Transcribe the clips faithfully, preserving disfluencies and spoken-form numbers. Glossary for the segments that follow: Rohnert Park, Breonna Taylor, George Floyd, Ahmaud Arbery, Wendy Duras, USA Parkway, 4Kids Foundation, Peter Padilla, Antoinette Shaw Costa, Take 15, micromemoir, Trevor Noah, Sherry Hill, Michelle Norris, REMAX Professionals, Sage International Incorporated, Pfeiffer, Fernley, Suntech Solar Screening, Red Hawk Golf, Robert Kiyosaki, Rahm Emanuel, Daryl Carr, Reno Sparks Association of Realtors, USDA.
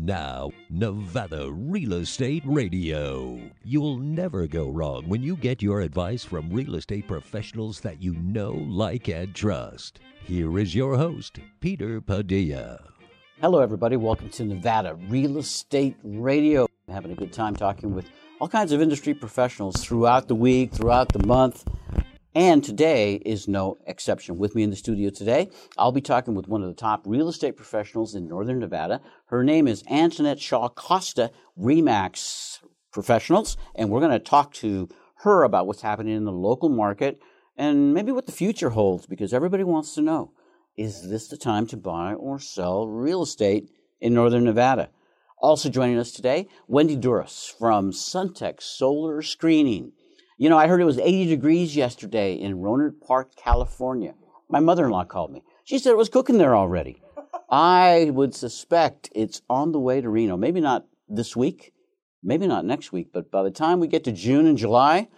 Now, Nevada Real Estate Radio. You'll never go wrong when you get your advice from real estate professionals that you know, like, and trust. Here is your host, Peter Padilla. Hello, everybody. Welcome to Nevada Real Estate Radio. I'm having a good time talking with all kinds of industry professionals throughout the week, throughout the month. And today is no exception. With me in the studio today, I'll be talking with one of the top real estate professionals in Northern Nevada. Her name is Antoinette Shaw Costa, REMAX Professionals, and we're going to talk to her about what's happening in the local market and maybe what the future holds, because everybody wants to know, is this the time to buy or sell real estate in Northern Nevada? Also joining us today, Wendy Duras from Suntech Solar Screening. You know, I heard it was eighty degrees yesterday in Rohnert Park, California. My mother-in-law called me. She said it was cooking there already. I would suspect it's on the way to Reno. Maybe not this week, maybe not next week, but by the time we get to June and July,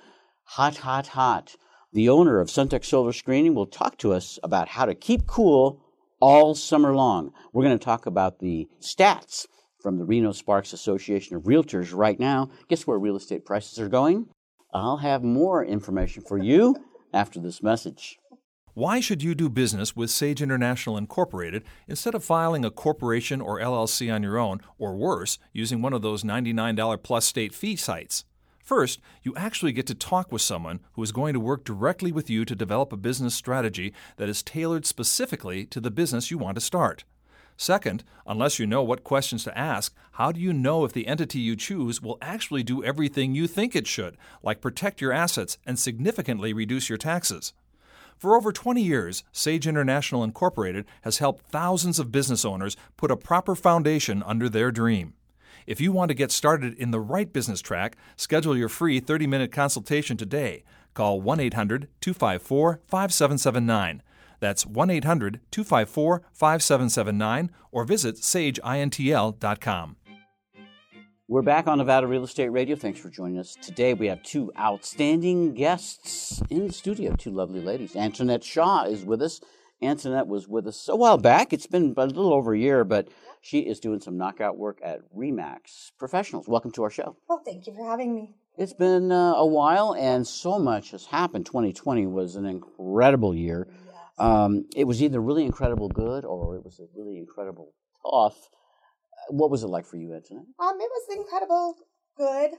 hot, hot, hot. The owner of Suntech Solar Screening will talk to us about how to keep cool all summer long. We're going to talk about the stats from the Reno Sparks Association of Realtors right now. Guess where real estate prices are going? I'll have more information for you after this message. Why should you do business with Sage International Incorporated instead of filing a corporation or L L C on your own, or worse, using one of those ninety-nine dollars plus state fee sites? First, you actually get to talk with someone who is going to work directly with you to develop a business strategy that is tailored specifically to the business you want to start. Second, unless you know what questions to ask, how do you know if the entity you choose will actually do everything you think it should, like protect your assets and significantly reduce your taxes? For over twenty years, Sage International Incorporated has helped thousands of business owners put a proper foundation under their dream. If you want to get started in the right business track, schedule your free thirty-minute consultation today. Call one eight hundred two five four five seven seven nine. That's one eight hundred two five four five seven seven nine or visit sage intl dot com. We're back on Nevada Real Estate Radio. Thanks for joining us. Today we have two outstanding guests in the studio, two lovely ladies. Antoinette Shaw is with us. Antoinette was with us a while back. It's been a little over a year, but she is doing some knockout work at REMAX Professionals. Welcome to our show. Well, thank you for having me. It's been uh, a while, and so much has happened. twenty twenty was an incredible year. Um, it was either really incredible good or it was a really incredible tough. What was it like for you, Antoinette? Um, it was incredible good.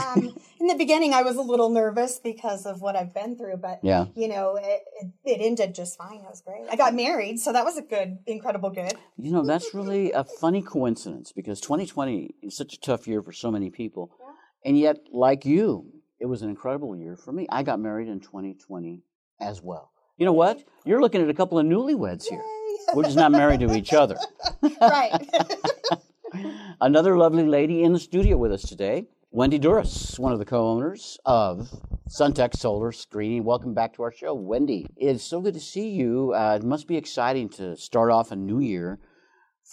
Um, in the beginning, I was a little nervous because of what I've been through, but, yeah. you know, it, it, it ended just fine. It was great. I got married, so that was a good, incredible good. You know, that's really a funny coincidence, because twenty twenty is such a tough year for so many people. Yeah. And yet, like you, it was an incredible year for me. I got married in twenty twenty as well. You know what? You're looking at a couple of newlyweds here. Yay. We're just not married to each other. Right. Another lovely lady in the studio with us today, Wendy Duras, one of the co-owners of Suntech Solar Screening. Welcome back to our show, Wendy. It's so good to see you. Uh, it must be exciting to start off a new year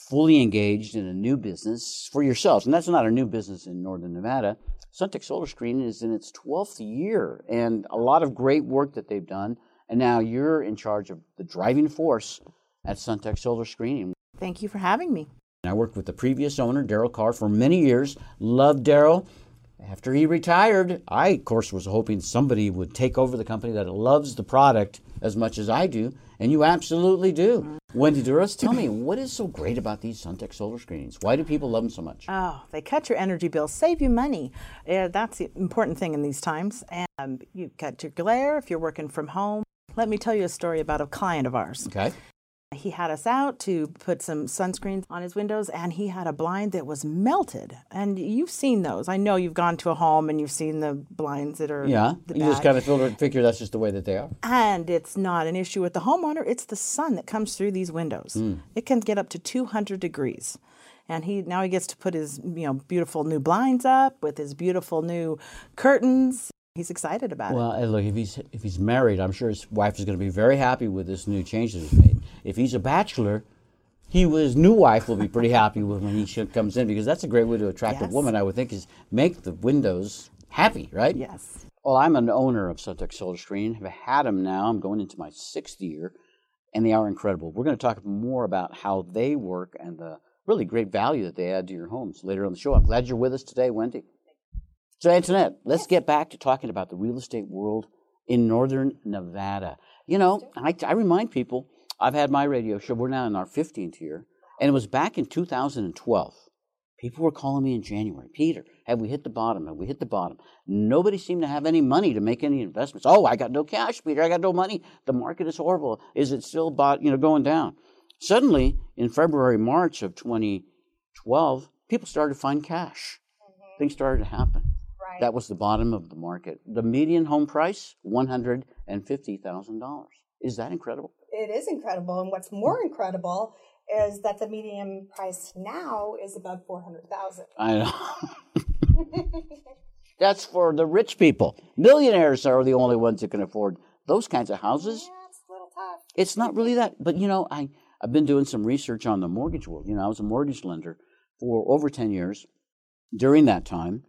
fully engaged in a new business for yourselves. And that's not a new business in Northern Nevada. Suntech Solar Screening is in its twelfth year, and a lot of great work that they've done. And now you're in charge of the driving force at Suntech Solar Screening. Thank you for having me. I worked with the previous owner, Daryl Carr, for many years. Loved Daryl. After he retired, I, of course, was hoping somebody would take over the company that loves the product as much as I do, and you absolutely do. Mm-hmm. Wendy Duras, tell me, what is so great about these Suntech Solar Screenings? Why do people love them so much? Oh, they cut your energy bill, save you money. Yeah, that's the important thing in these times. And um, you cut your glare if you're working from home. Let me tell you a story about a client of ours. Okay. He had us out to put some sunscreen on his windows, and he had a blind that was melted. And you've seen those. I know you've gone to a home and you've seen the blinds that are Yeah, the you bag. Just kind of figure that's just the way that they are. And it's not an issue with the homeowner. It's the sun that comes through these windows. Mm. It can get up to two hundred degrees. And he now he gets to put his you know beautiful new blinds up with his beautiful new curtains. He's excited about well, it. Well, look, if he's if he's married, I'm sure his wife is going to be very happy with this new change that he's made. If he's a bachelor, he his new wife will be pretty happy with when he comes in, because that's a great way to attract yes. a woman, I would think, is make the windows happy, right? Yes. Well, I'm an owner of Suntech Solar Screen. I've had them now. I'm going into my sixth year, and they are incredible. We're going to talk more about how they work and the really great value that they add to your homes later on the show. I'm glad you're with us today, Wendy. So, Antoinette, let's yes. get back to talking about the real estate world in northern Nevada. You know, I, I remind people, I've had my radio show. We're now in our fifteenth year, and it was back in two thousand twelve. People were calling me in January. Peter, have we hit the bottom? Have we hit the bottom? Nobody seemed to have any money to make any investments. Oh, I got no cash, Peter. I got no money. The market is horrible. Is it still bot, you know, going down? Suddenly, in February, March of twenty twelve, people started to find cash. Mm-hmm. Things started to happen. Right. That was the bottom of the market. The median home price, one hundred fifty thousand dollars. Is that incredible? It is incredible. And what's more incredible is that the median price now is about four hundred thousand dollars. I know. That's for the rich people. Millionaires are the only ones that can afford those kinds of houses. Yeah, it's a little tough. It's not really that. But, you know, I, I've been doing some research on the mortgage world. You know, I was a mortgage lender for over ten years during that time.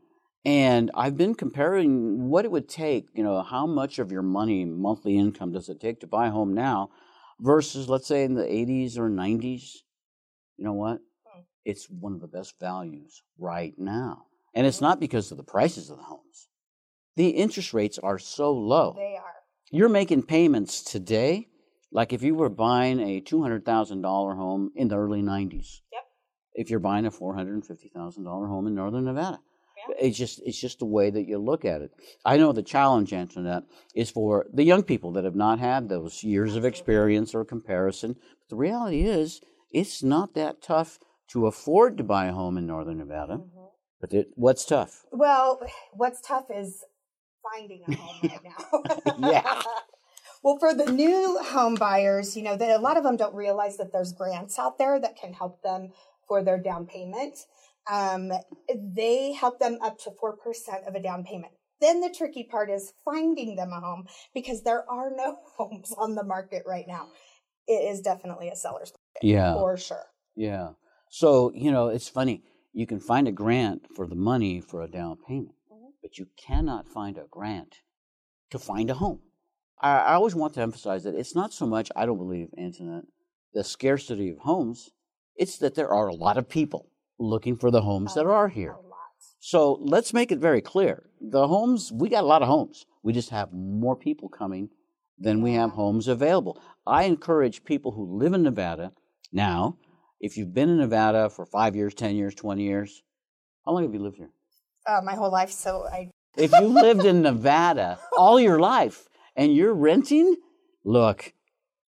And I've been comparing what it would take, you know, how much of your money, monthly income does it take to buy a home now versus, let's say, in the eighties or nineties. You know what? Okay. It's one of the best values right now. And it's not because of the prices of the homes. The interest rates are so low. They are. You're making payments today, like if you were buying a two hundred thousand dollars home in the early nineties. Yep. If you're buying a four hundred fifty thousand dollars home in northern Nevada. Yep. It's just it's just the way that you look at it. I know the challenge, Antoinette, is for the young people that have not had those years of experience or comparison. But the reality is it's not that tough to afford to buy a home in northern Nevada. Mm-hmm. But it, what's tough? Well, what's tough is finding a home right now. Yeah. Well, for the new home buyers, you know, that a lot of them don't realize that there's grants out there that can help them for their down payment. Um, they help them up to four percent of a down payment. Then the tricky part is finding them a home because there are no homes on the market right now. It is definitely a seller's market. Yeah. For sure. Yeah. So, you know, it's funny. You can find a grant for the money for a down payment, mm-hmm. but you cannot find a grant to find a home. I, I always want to emphasize that it's not so much, I don't believe, Antoinette, the scarcity of homes. It's that there are a lot of people looking for the homes that are here. So let's make it very clear. The homes, we got a lot of homes. We just have more people coming than we have homes available. I encourage people who live in Nevada now, if you've been in Nevada for five years, ten years, twenty years, how long have you lived here? Uh, my whole life, so I... If you lived in Nevada all your life and you're renting, look,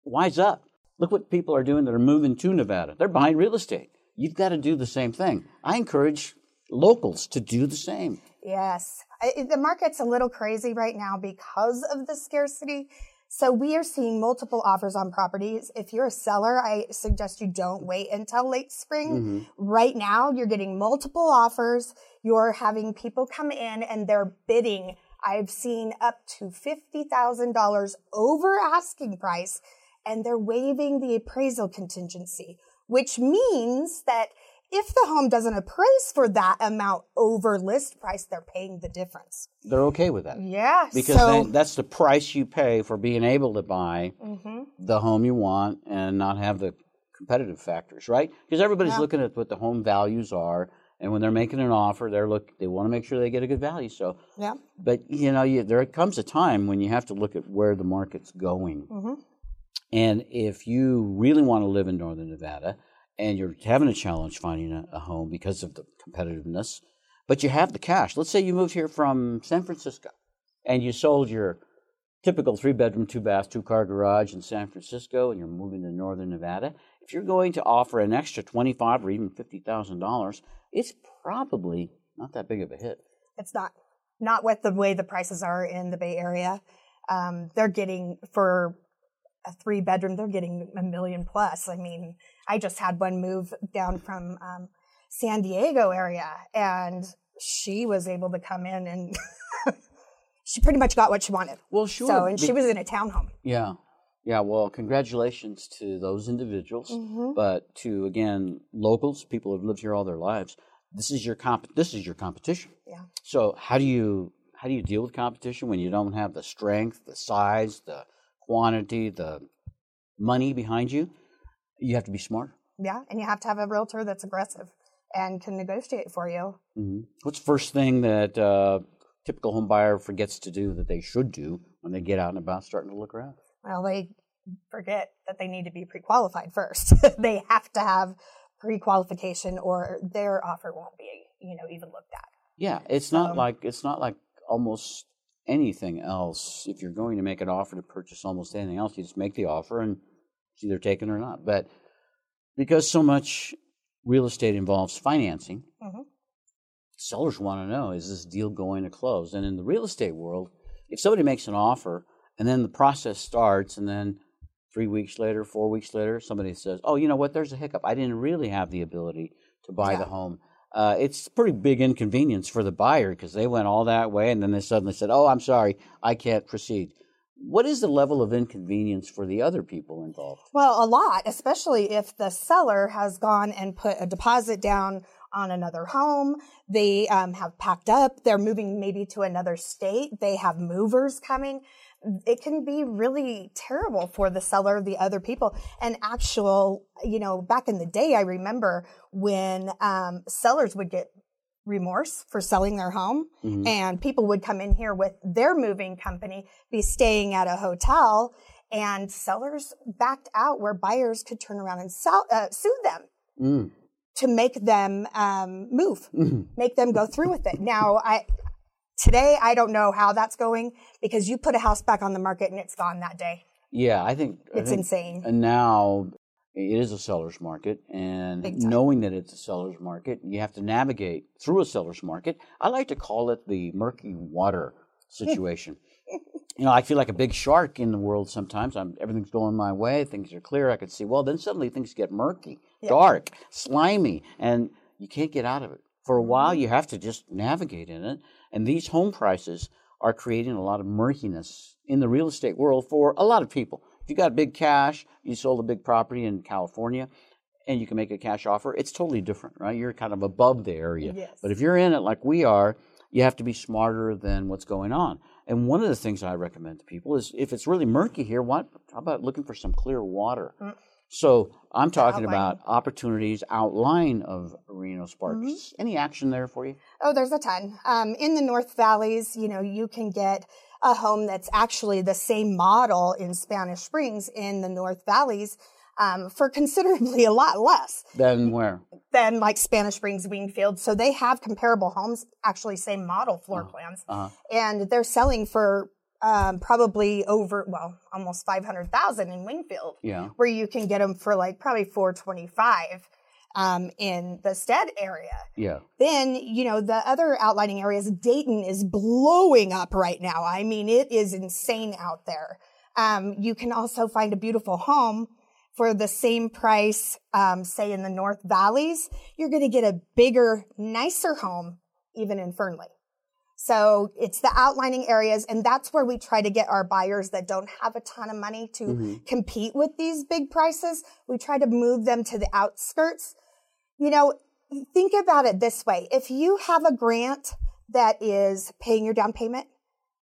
wise up. Look what people are doing that are moving to Nevada. They're buying real estate. You've got to do the same thing. I encourage locals to do the same. Yes. I, the market's a little crazy right now because of the scarcity. So we are seeing multiple offers on properties. If you're a seller, I suggest you don't wait until late spring. Mm-hmm. Right now, you're getting multiple offers. You're having people come in and they're bidding. I've seen up to fifty thousand dollars over asking price, and they're waiving the appraisal contingency, which means that if the home doesn't appraise for that amount over list price, they're paying the difference. They're okay with that. Yeah. Because so, they, that's the price you pay for being able to buy mm-hmm. the home you want and not have the competitive factors, right? Because everybody's yeah. looking at what the home values are, and when they're making an offer, they're look they want to make sure they get a good value. So, yeah. But you know, you, there comes a time when you have to look at where the market's going. Mm-hmm. And if you really want to live in northern Nevada and you're having a challenge finding a, a home because of the competitiveness, but you have the cash. Let's say you moved here from San Francisco and you sold your typical three-bedroom, two-bath, two-car garage in San Francisco and you're moving to northern Nevada. If you're going to offer an extra twenty-five thousand dollars or even fifty thousand dollars, it's probably not that big of a hit. It's not. Not with the way the prices are in the Bay Area. Um, they're getting for... a three-bedroom, they're getting a million plus. I mean, I just had one move down from um, San Diego area, and she was able to come in, and she pretty much got what she wanted. Well, sure. So, and Be- she was in a townhome. Yeah. Yeah, well, congratulations to those individuals. Mm-hmm. But to, again, locals, people who have lived here all their lives, this is your comp- This is your competition. Yeah. So how do you how do you deal with competition when you don't have the strength, the size, the... quantity, the money behind you? You have to be smart. Yeah, and you have to have a realtor that's aggressive and can negotiate for you. Mm-hmm. What's the first thing that uh, typical home buyer forgets to do that they should do when they get out and about starting to look around? Well, they forget that they need to be pre-qualified first. They have to have pre-qualification, or their offer won't be, you know, even looked at. Yeah, it's not um, like it's not like almost anything else. If you're going to make an offer to purchase almost anything else, you just make the offer and it's either taken or not. But because so much real estate involves financing, mm-hmm. sellers want to know, is this deal going to close? And in the real estate world, if somebody makes an offer and then the process starts and then three weeks later, four weeks later, somebody says, oh, you know what, there's a hiccup. I didn't really have the ability to buy yeah. the home. Uh, it's a pretty big inconvenience for the buyer because they went all that way and then they suddenly said, oh, I'm sorry, I can't proceed. What is the level of inconvenience for the other people involved? Well, a lot, especially if the seller has gone and put a deposit down on another home. They um, have packed up. They're moving maybe to another state. They have movers coming. It can be really terrible for the seller, the other people. And actual, you know, back in the day, I remember when um, sellers would get remorse for selling their home, mm-hmm. and people would come in here with their moving company, be staying at a hotel, and sellers backed out where buyers could turn around and sell, uh, sue them mm. to make them um, move, mm-hmm. make them go through with it. Now, I... Today, I don't know how that's going because you put a house back on the market and it's gone that day. Yeah, I think it's I think insane. And now it is a seller's market, and knowing that it's a seller's market, you have to navigate through a seller's market. I like to call it the murky water situation. You know, I feel like a big shark in the world sometimes. I'm everything's going my way, things are clear, I can see well. Then suddenly things get murky, yeah. dark, slimy, and you can't get out of it. For a while, you have to just navigate in it. And these home prices are creating a lot of murkiness in the real estate world for a lot of people. If you got big cash, you sold a big property in California, and you can make a cash offer, it's totally different, right? You're kind of above the area. Yes. But if you're in it like we are, you have to be smarter than what's going on. And one of the things I recommend to people is if it's really murky here, what, how about looking for some clear water? Mm-hmm. So I'm talking about opportunities outline of Reno Sparks. Mm-hmm. Any action there for you? Oh, there's a ton. Um, in the North Valleys, you know, you can get a home that's actually the same model in Spanish Springs in the North Valleys um, for considerably a lot less. Than where? Than like Spanish Springs, Wingfield. So they have comparable homes, actually same model floor uh-huh. plans. Uh-huh. And they're selling for... Um, probably over, well, almost five hundred thousand in Wingfield, yeah. where you can get them for like probably four twenty-five um, in the Stead area. Yeah. Then, you know, the other outlining areas, Dayton is blowing up right now. I mean, it is insane out there. Um, you can also find a beautiful home for the same price, um, say in the North Valleys. You're going to get a bigger, nicer home even in Fernley. So it's the outlining areas, and that's where we try to get our buyers that don't have a ton of money to mm-hmm. compete with these big prices. We try to move them to the outskirts. You know, think about it this way. If you have a grant that is paying your down payment,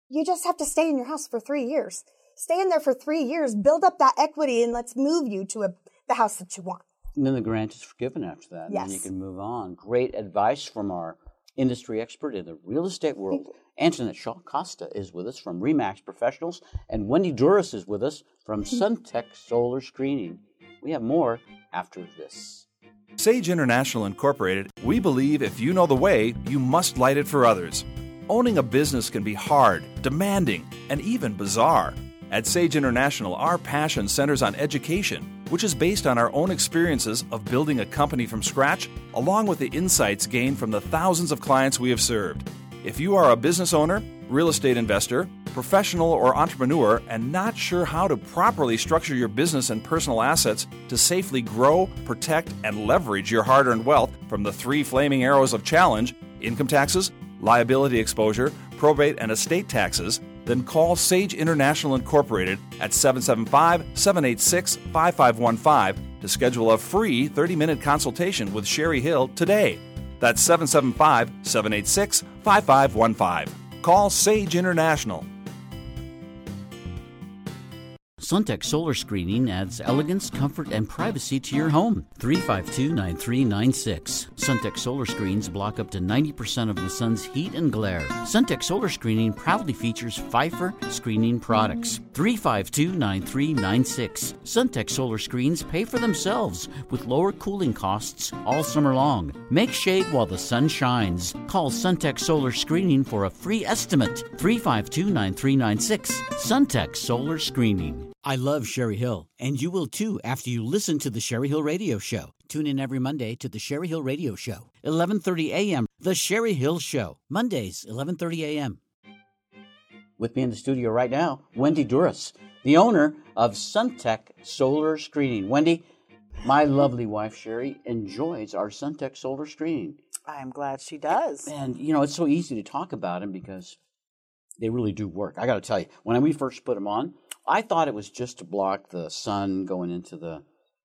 you just have to stay in your house for three years. Stay in there for three years, build up that equity, and let's move you to a, the house that you want. And then the grant is forgiven after that, yes. and then you can move on. Great advice from our industry expert in the real estate world. Antoinette Shaw Costa is with us from REMAX Professionals, and Wendy Duras is with us from Suntech Solar Screening. We have more after this. Sage International Incorporated, we believe if you know the way, you must light it for others. Owning a business can be hard, demanding, and even bizarre. At Sage International, our passion centers on education, which is based on our own experiences of building a company from scratch, along with the insights gained from the thousands of clients we have served. If you are a business owner, real estate investor, professional or entrepreneur, and not sure how to properly structure your business and personal assets to safely grow, protect, and leverage your hard-earned wealth from the three flaming arrows of challenge, income taxes, liability exposure, probate and estate taxes, then call Sage International Incorporated at seven seven five, seven eight six, five five one five to schedule a free thirty-minute consultation with Sherry Hill today. That's seven seven five, seven eight six, five five one five. Call Sage International. Suntech Solar Screening adds elegance, comfort, and privacy to your home. three five two, nine three nine six. Suntech Solar Screens block up to ninety percent of the sun's heat and glare. Suntech Solar Screening proudly features Pfeiffer Screening products. three five two, nine three nine six. Suntech Solar Screens pay for themselves with lower cooling costs all summer long. Make shade while the sun shines. Call Suntech Solar Screening for a free estimate. three five two, nine three nine six. Suntech Solar Screening. I love Sherry Hill, and you will too after you listen to the Sherry Hill Radio Show. Tune in every Monday to the Sherry Hill Radio Show, eleven thirty a.m. The Sherry Hill Show, Mondays, eleven thirty a.m. With me in the studio right now, Wendy Duras, the owner of Suntech Solar Screening. Wendy, my lovely wife, Sherry, enjoys our Suntech Solar Screening. I'm glad she does. And, you know, it's so easy to talk about them because they really do work. I got to tell you, when we first put them on, I thought it was just to block the sun going into the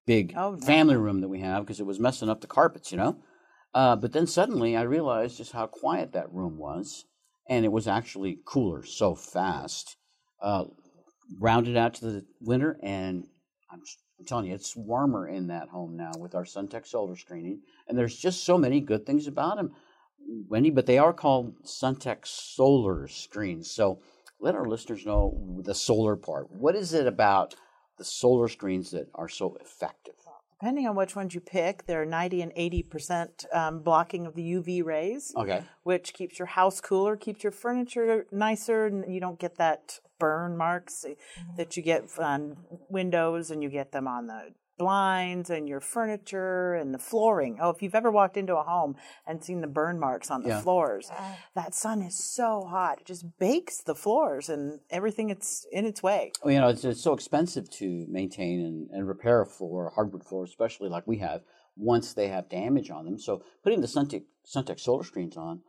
big oh, family room that we have because it was messing up the carpets, you know. Uh, but then suddenly I realized just how quiet that room was. And it was actually cooler so fast. Uh, rounded out to the winter, and I'm, I'm telling you, it's warmer in that home now with our Suntech Solar Screening. And there's just so many good things about them, Wendy, but they are called Suntech Solar Screens. So let our listeners know the solar part. What is it about the solar screens that are so effective? Depending on which ones you pick, they're ninety and eighty percent um, blocking of the U V rays, okay, which keeps your house cooler, keeps your furniture nicer, and you don't get that burn marks that you get on windows, and you get them on the blinds and your furniture and the flooring. Oh, if you've ever walked into a home and seen the burn marks on the yeah. floors, that sun is so hot. It just bakes the floors and everything it's in its way. Well, you know, it's, it's so expensive to maintain and, and repair a floor, a hardwood floor, especially like we have, once they have damage on them. So putting the Suntech, Suntech Solar Screens on,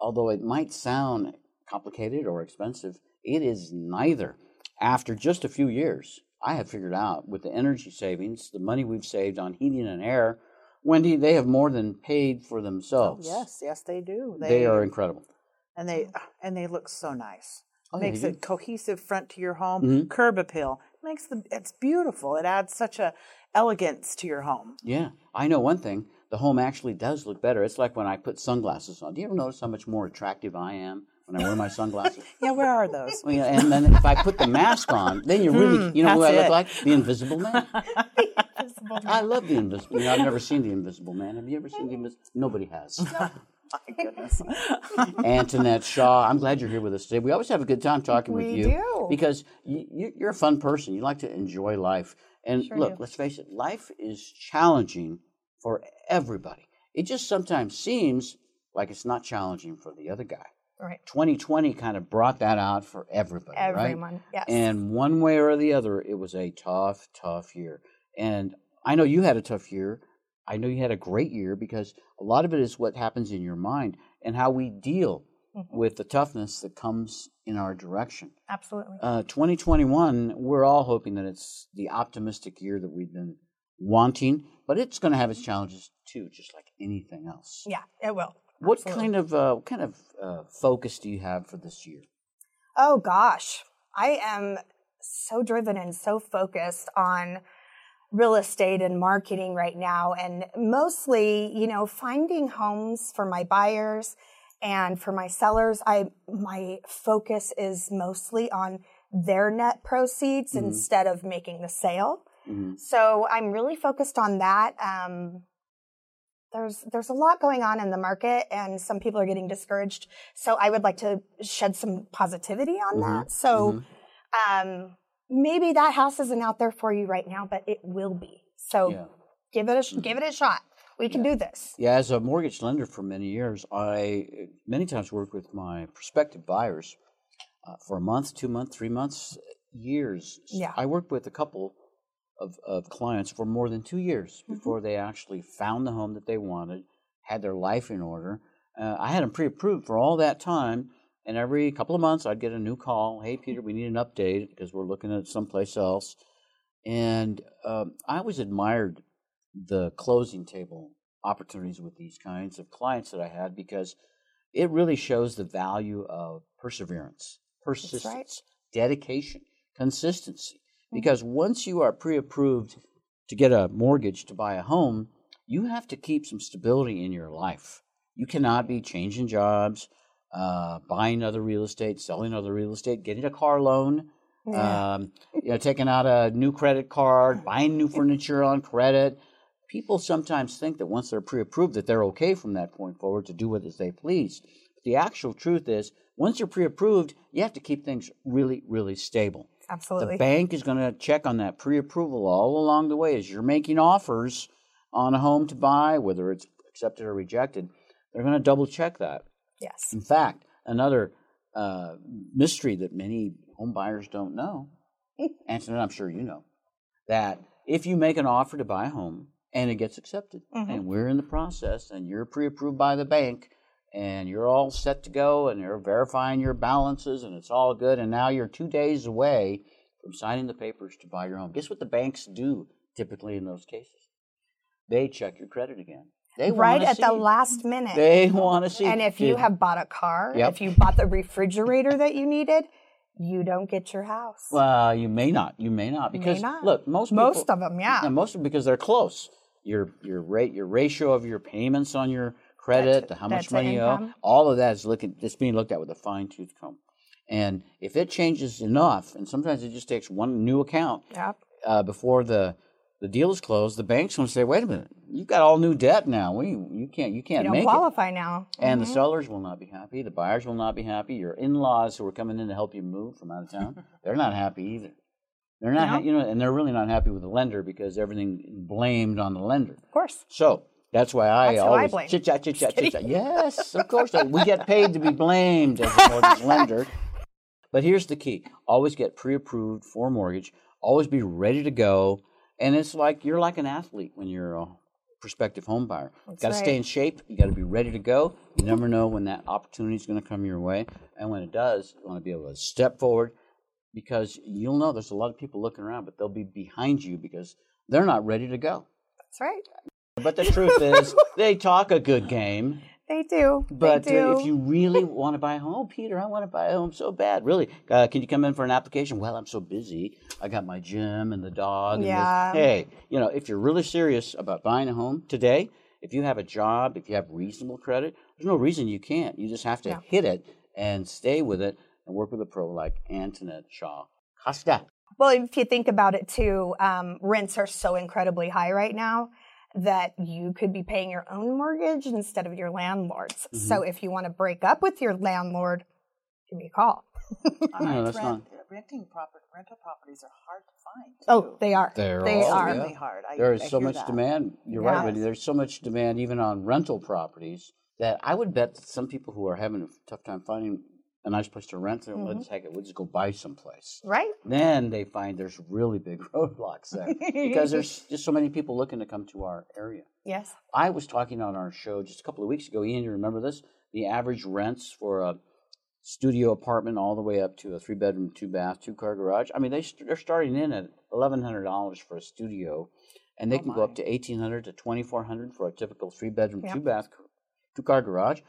although it might sound complicated or expensive, it is neither. After just a few years, I have figured out with the energy savings, the money we've saved on heating and air, Wendy, they have more than paid for themselves. Oh, yes, yes, they do. They, they are incredible. And they and they look so nice. Oh, makes a cohesive front to your home. Mm-hmm. Curb appeal. Makes the it's beautiful. It adds such a elegance to your home. Yeah. I know one thing. The home actually does look better. It's like when I put sunglasses on. Do you ever notice how much more attractive I am when I wear my sunglasses? Yeah, where are those? Well, yeah, and then if I put the mask on, then you really, you know who I look it. like? The Invisible Man. The Invisible Man. I love The Invisible Man. You know, I've never seen The Invisible Man. Have you ever seen The Invisible Man? Nobody has. No. My goodness. Antoinette Shaw, I'm glad you're here with us today. We always have a good time talking we with you. We do. Because you, you're a fun person. You like to enjoy life. And sure look, do. Let's face it, life is challenging for everybody. It just sometimes seems like it's not challenging for the other guy. Right. twenty twenty kind of brought that out for everybody, Everyone, right? Everyone, yes. And one way or the other, it was a tough, tough year. And I know you had a tough year. I know you had a great year because a lot of it is what happens in your mind and how we deal mm-hmm. with the toughness that comes in our direction. Absolutely. Uh, twenty twenty-one, we're all hoping that it's the optimistic year that we've been wanting, but it's going to have its challenges too, just like anything else. Yeah, it will. What Absolutely. kind of uh, what kind of uh, focus do you have for this year? Oh, gosh. I am so driven and so focused on real estate and marketing right now, and mostly, you know, finding homes for my buyers and for my sellers. I my focus is mostly on their net proceeds mm-hmm. instead of making the sale. Mm-hmm. So I'm really focused on that. Um There's there's a lot going on in the market, and some people are getting discouraged. So I would like to shed some positivity on mm-hmm. that. So mm-hmm. um, maybe that house isn't out there for you right now, but it will be. So yeah. give it a mm-hmm. give it a shot. We can yeah. do this. Yeah, as a mortgage lender for many years, I many times worked with my prospective buyers uh, for a month, two months, three months, years. Yeah, I worked with a couple Of, of clients for more than two years before mm-hmm. they actually found the home that they wanted, had their life in order. Uh, I had them pre-approved for all that time, and every couple of months I'd get a new call. Hey, Peter, we need an update because we're looking at someplace else. And um, I always admired the closing table opportunities with these kinds of clients that I had because it really shows the value of perseverance, persistence, That's right. dedication, consistency. Because once you are pre-approved to get a mortgage to buy a home, you have to keep some stability in your life. You cannot be changing jobs, uh, buying other real estate, selling other real estate, getting a car loan, yeah. um, you know, taking out a new credit card, buying new furniture on credit. People sometimes think that once they're pre-approved that they're okay from that point forward to do what they please. But the actual truth is, once you're pre-approved, you have to keep things really, really stable. Absolutely. The bank is going to check on that pre-approval all along the way as you're making offers on a home to buy, whether it's accepted or rejected. They're going to double-check that. Yes. In fact, another uh, mystery that many home buyers don't know, Antoinette, I'm sure you know, that if you make an offer to buy a home and it gets accepted, mm-hmm. and we're in the process, and you're pre-approved by the bank, and you're all set to go, and they're verifying your balances, and it's all good, and now you're two days away from signing the papers to buy your home. Guess what the banks do typically in those cases? They check your credit again. They right at see. the last minute. They want to see. And if you have bought a car, yep. if you bought the refrigerator that you needed, you don't get your house. Well, you may not. You may not. Because, may not. look, most people, Most of them, yeah. most of them, because they're close. Your, your, rate, your ratio of your payments on your credit, to how much money you owe, all of that is looking, it's being looked at with a fine-tooth comb. And if it changes enough, and sometimes it just takes one new account yep. uh, before the the deal is closed, the bank's going to say, wait a minute, you've got all new debt now. We, you can't you can't you don't make qualify it. now. And mm-hmm. the sellers will not be happy. The buyers will not be happy. Your in-laws who are coming in to help you move from out of town, they're not happy either. They're not, no. ha- you know, and they're really not happy with the lender because everything is blamed on the lender. Of course. So that's why I that's always I chit chat, chit chat, chit chat. Yes, of course. We get paid to be blamed as a mortgage lender. But here's the key: always get pre-approved for mortgage. Always be ready to go. And it's like you're like an athlete when you're a prospective home buyer. You've got to right. stay in shape. You got to be ready to go. You never know when that opportunity is going to come your way, and when it does, you want to be able to step forward because you'll know there's a lot of people looking around, but they'll be behind you because they're not ready to go. That's right. But the truth is, they talk a good game. They do. But they do. Uh, if you really want to buy a home, oh, Peter, I want to buy a home so bad. Really, uh, can you come in for an application? Well, I'm so busy. I got my gym and the dog. Yeah. And this. Hey, you know, if you're really serious about buying a home today, if you have a job, if you have reasonable credit, there's no reason you can't. You just have to yeah. hit it and stay with it and work with a pro like Antoinette Shaw Costa. Well, if you think about it, too, um, rents are so incredibly high right now that you could be paying your own mortgage instead of your landlord's. Mm-hmm. So if you want to break up with your landlord, give me a call. I mean, that's rent, not... renting property, rental properties are hard to find. Too. Oh, they are. They're they all, are. Really yeah. hard. I, there is I so much that. demand. You're yeah. right, Wendy. There's so much demand even on rental properties that I would bet that some people who are having a tough time finding a nice place to rent, they're mm-hmm. let's take it. We'll just go buy someplace. Right. Then they find there's really big roadblocks there because there's just so many people looking to come to our area. Yes. I was talking on our show just a couple of weeks ago. Ian, you remember this? The average rents for a studio apartment all the way up to a three-bedroom, two-bath, two-car garage. I mean, they st- they're starting in at eleven hundred dollars for a studio, and they oh can my. go up to eighteen hundred dollars to twenty-four hundred dollars for a typical three-bedroom, yep. two-bath, two-car garage.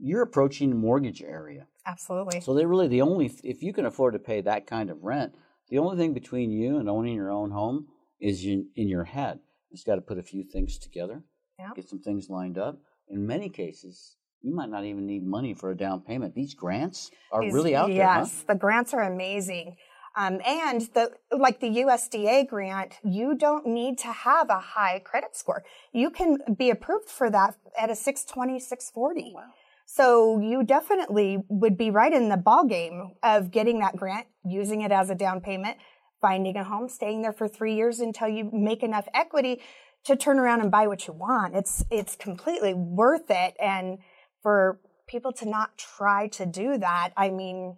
You're approaching the mortgage area. Absolutely. So they really, the only, if you can afford to pay that kind of rent, the only thing between you and owning your own home is in, in your head. You just got to put a few things together, yeah. get some things lined up. In many cases, you might not even need money for a down payment. These grants are These, really out yes, there, Yes, huh? the grants are amazing. Um, and the like the U S D A grant, you don't need to have a high credit score. You can be approved for that at a six twenty, six forty. Wow. So you definitely would be right in the ballgame of getting that grant, using it as a down payment, finding a home, staying there for three years until you make enough equity to turn around and buy what you want. It's it's completely worth it. And for people to not try to do that, I mean,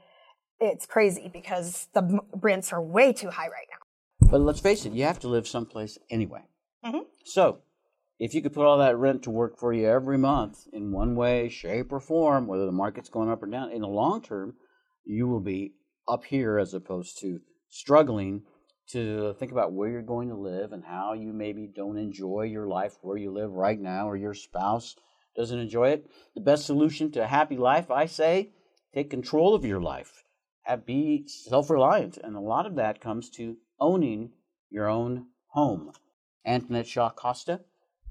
it's crazy because the rents are way too high right now. But let's face it, you have to live someplace anyway. Mm-hmm. So if you could put all that rent to work for you every month in one way, shape, or form, whether the market's going up or down, in the long term, you will be up here as opposed to struggling to think about where you're going to live and how you maybe don't enjoy your life where you live right now or your spouse doesn't enjoy it. The best solution to a happy life, I say, take control of your life. be self-reliant, and a lot of that comes to owning your own home. Antoinette Shaw Costa,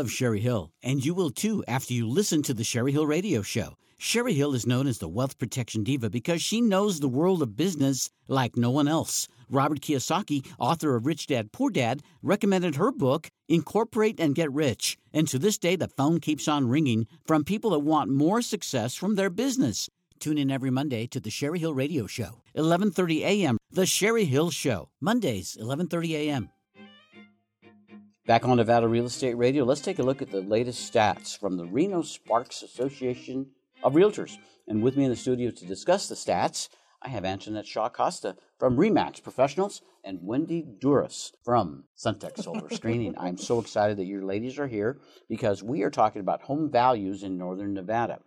Love Sherry Hill, and you will too after you listen to the Sherry Hill Radio Show. Sherry Hill is known as the Wealth Protection Diva because she knows the world of business like no one else. Robert Kiyosaki, author of Rich Dad, Poor Dad, recommended her book, Incorporate and Get Rich. And to this day, the phone keeps on ringing from people that want more success from their business. Tune in every Monday to the Sherry Hill Radio Show, eleven thirty a.m., The Sherry Hill Show, Mondays, eleven thirty a.m. Back on Nevada Real Estate Radio, let's take a look at the latest stats from the Reno Sparks Association of Realtors. And with me in the studio to discuss the stats, I have Antoinette Shaw Costa from REMAX Professionals and Wendy Duras from Suntech Solar Screening. I'm so excited that your ladies are here because we are talking about home values in Northern Nevada.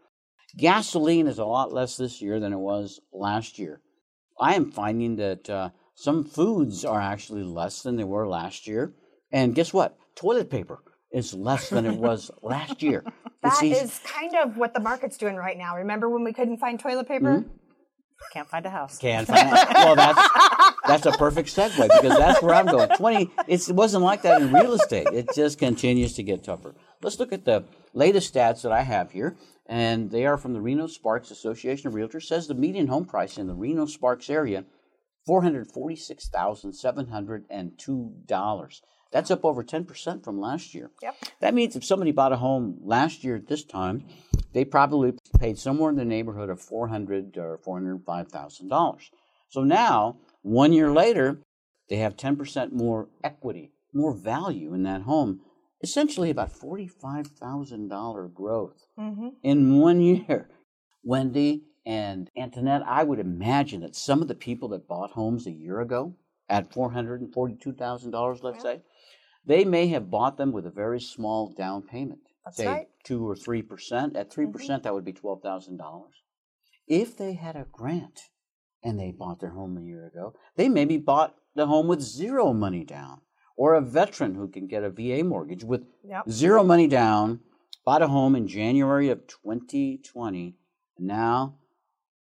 Gasoline is a lot less this year than it was last year. I am finding that uh, some foods are actually less than they were last year. And guess what? Toilet paper is less than it was last year. That is kind of what the market's doing right now. Remember when we couldn't find toilet paper? Mm-hmm. Can't find a house. Can't find a house. Well, that's, that's a perfect segue because that's where I'm going. twenty It's, it wasn't like that in real estate. It just continues to get tougher. Let's look at the latest stats that I have here. And they are from the Reno Sparks Association of Realtors. Says the median home price in the Reno Sparks area, four hundred forty-six thousand seven hundred two dollars. That's up over ten percent from last year. Yep. That means if somebody bought a home last year at this time, they probably paid somewhere in the neighborhood of four hundred thousand dollars or four hundred five thousand dollars. So now, one year later, they have ten percent more equity, more value in that home. Essentially about forty-five thousand dollars growth mm-hmm. in one year. Wendy and Antoinette, I would imagine that some of the people that bought homes a year ago at four hundred forty-two thousand dollars, let's yeah. say, they may have bought them with a very small down payment, That's say right. two or three percent. At three percent, mm-hmm. that would be twelve thousand dollars. If they had a grant and they bought their home a year ago, they maybe bought the home with zero money down, or a veteran who can get a V A mortgage with yep. zero money down bought a home in January of twenty twenty. Now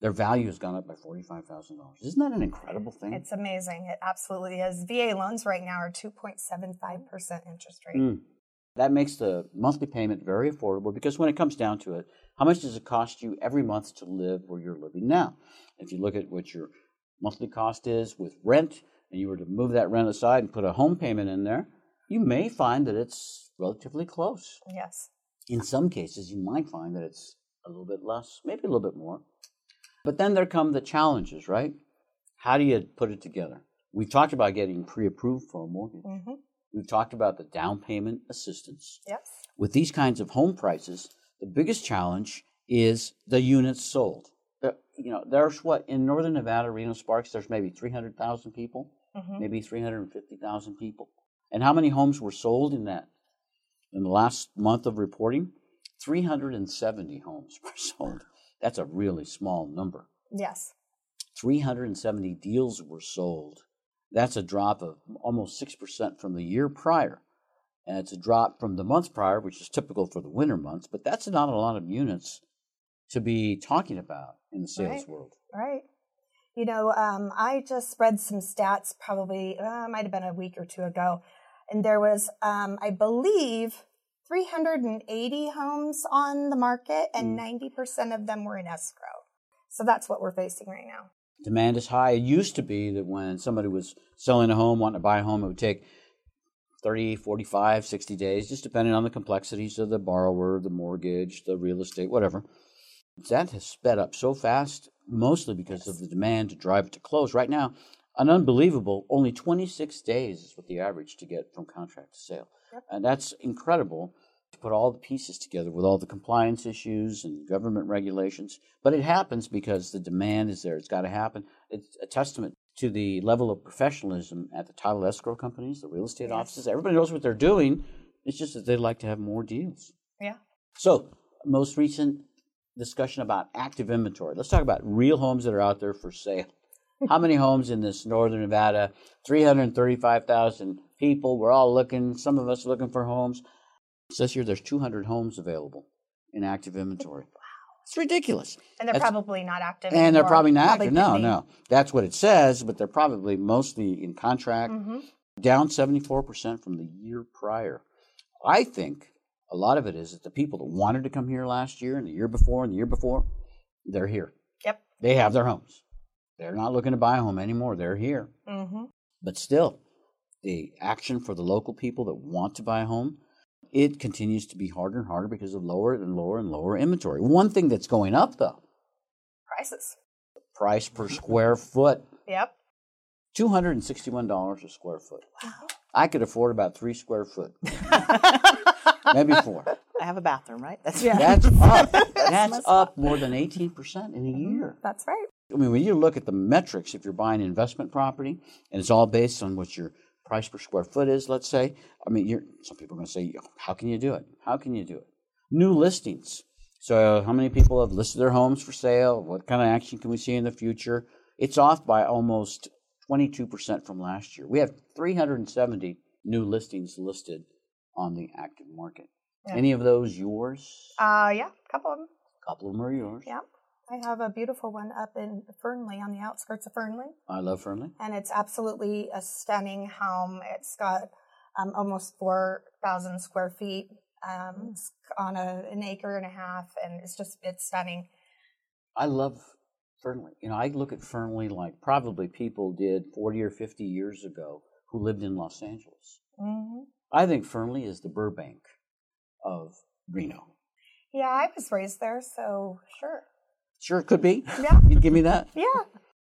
Their value has gone up by forty-five thousand dollars. Isn't that an incredible thing? It's amazing. It absolutely is. V A loans right now are two point seven five percent interest rate. Mm. That makes the monthly payment very affordable, because when it comes down to it, how much does it cost you every month to live where you're living now? If you look at what your monthly cost is with rent, and you were to move that rent aside and put a home payment in there, you may find that it's relatively close. Yes. In some cases, you might find that it's a little bit less, maybe a little bit more. But then there come the challenges, right? How do you put it together? We've talked about getting pre-approved for a mortgage. Mm-hmm. We've talked about the down payment assistance. Yes. With these kinds of home prices, the biggest challenge is the units sold. There, you know, there's what, in Northern Nevada, Reno Sparks, there's maybe three hundred thousand people, mm-hmm. maybe three hundred fifty thousand people. And how many homes were sold in that? In the last month of reporting, three hundred seventy homes were sold. That's a really small number. Yes. three hundred seventy deals were sold. That's a drop of almost six percent from the year prior. And it's a drop from the month prior, which is typical for the winter months. But that's not a lot of units to be talking about in the sales right. world. Right. You know, um, I just read some stats probably, uh, might have been a week or two ago. And there was, um, I believe, three hundred eighty homes on the market, and mm. ninety percent of them were in escrow. So that's what we're facing right now. Demand is high. It used to be that when somebody was selling a home, wanting to buy a home, it would take thirty, forty-five, sixty days, just depending on the complexities of the borrower, the mortgage, the real estate, whatever. That has sped up so fast, mostly because yes. of the demand to drive it to close. Right now, an unbelievable, only twenty-six days is what the average to get from contract to sale. Yep. And that's incredible to put all the pieces together with all the compliance issues and government regulations. But it happens because the demand is there. It's got to happen. It's a testament to the level of professionalism at the title escrow companies, the real estate yes. offices. Everybody knows what they're doing. It's just that they like to have more deals. Yeah. So most recent discussion about active inventory. Let's talk about real homes that are out there for sale. How many homes in this Northern Nevada, three hundred thirty-five thousand people, we're all looking, some of us are looking for homes. So this year there's two hundred homes available in active inventory. Wow. It's ridiculous. And they're That's, probably not active. And they're probably not probably active. No, no. That's what it says, but they're probably mostly in contract, mm-hmm. down seventy-four percent from the year prior. I think a lot of it is that the people that wanted to come here last year and the year before and the year before, they're here. Yep. They have their homes. They're not looking to buy a home anymore. They're here. Mm-hmm. But still, the action for the local people that want to buy a home, it continues to be harder and harder because of lower and lower and lower inventory. One thing that's going up, though. Prices. Price per square foot. Yep. two hundred sixty-one dollars a square foot. Wow. I could afford about three square foot. Maybe four. I have a bathroom, right? That's, yeah. that's up. That's up more than eighteen percent in a year. That's right. I mean, when you look at the metrics, if you're buying investment property, and it's all based on what your price per square foot is, let's say, I mean, you're, some people are going to say, how can you do it? How can you do it? New listings. So how many people have listed their homes for sale? What kind of action can we see in the future? It's off by almost twenty-two percent from last year. We have three hundred seventy new listings listed on the active market. Yeah. Any of those yours? Uh, yeah, a couple of them. A couple of them are yours. Yeah. I have a beautiful one up in Fernley, on the outskirts of Fernley. I love Fernley. And it's absolutely a stunning home. It's got um, almost four thousand square feet um, on a, an acre and a half, and it's just, it's stunning. I love Fernley. You know, I look at Fernley like probably people did forty or fifty years ago who lived in Los Angeles. Mm-hmm. I think Fernley is the Burbank of Reno. Yeah, I was raised there, so sure. Sure, it could be. Yeah. You'd give me that? Yeah.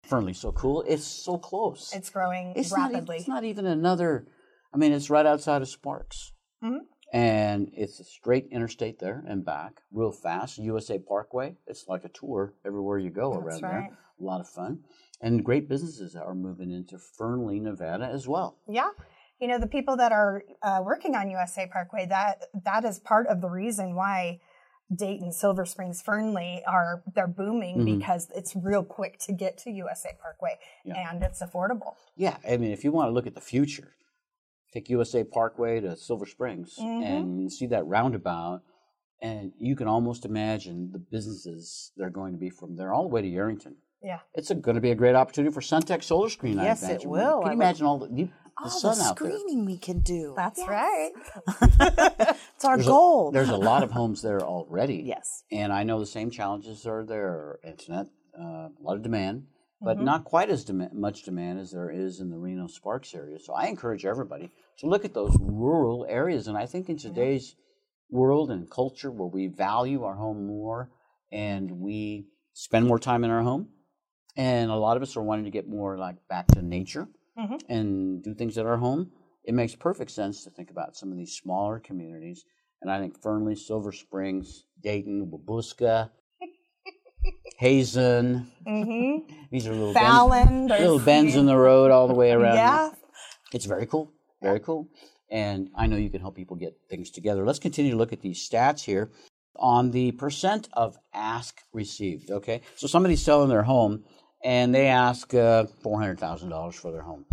Fernley's so cool. It's so close. It's growing it's rapidly. Not, it's not even another, I mean, it's right outside of Sparks. Mm-hmm. And it's a straight interstate there and back, real fast. U S A Parkway. It's like a tour everywhere you go. That's around right. there. A lot of fun. And great businesses are moving into Fernley, Nevada as well. Yeah. You know, the people that are uh, working on U S A Parkway, that that is part of the reason why Dayton, Silver Springs, Fernley are they're booming mm-hmm. because it's real quick to get to U S A Parkway yeah. and it's affordable. Yeah, I mean, if you want to look at the future, take U S A Parkway to Silver Springs mm-hmm. and see that roundabout And you can almost imagine the businesses they're going to be from there all the way to Yerington. Yeah. It's a, going to be a great opportunity for Suntech Solar Screening. Yes, I it will. Can you I imagine will. all the, you, the oh, sun the out there? All the screening we can do. That's yes. right. It's our there's goal. A, there's a lot of homes there already. Yes. And I know the same challenges are there, Antoinette. Uh, a lot of demand, but mm-hmm. not quite as dem- much demand as there is in the Reno Sparks area. So I encourage everybody to look at those rural areas. And I think in today's mm-hmm. world and culture where we value our home more and we spend more time in our home, and a lot of us are wanting to get more like back to nature mm-hmm. and do things at our home, it makes perfect sense to think about some of these smaller communities. And I think Fernley, Silver Springs, Dayton, Wabusca, Hazen. Mm-hmm. These are little Fallon, bends, little bends in the road all the way around. Yeah. It's very cool, very cool. And I know you can help people get things together. Let's continue to look at these stats here on the percent of ask received, okay? So somebody's selling their home, and they ask uh, four hundred thousand dollars for their home.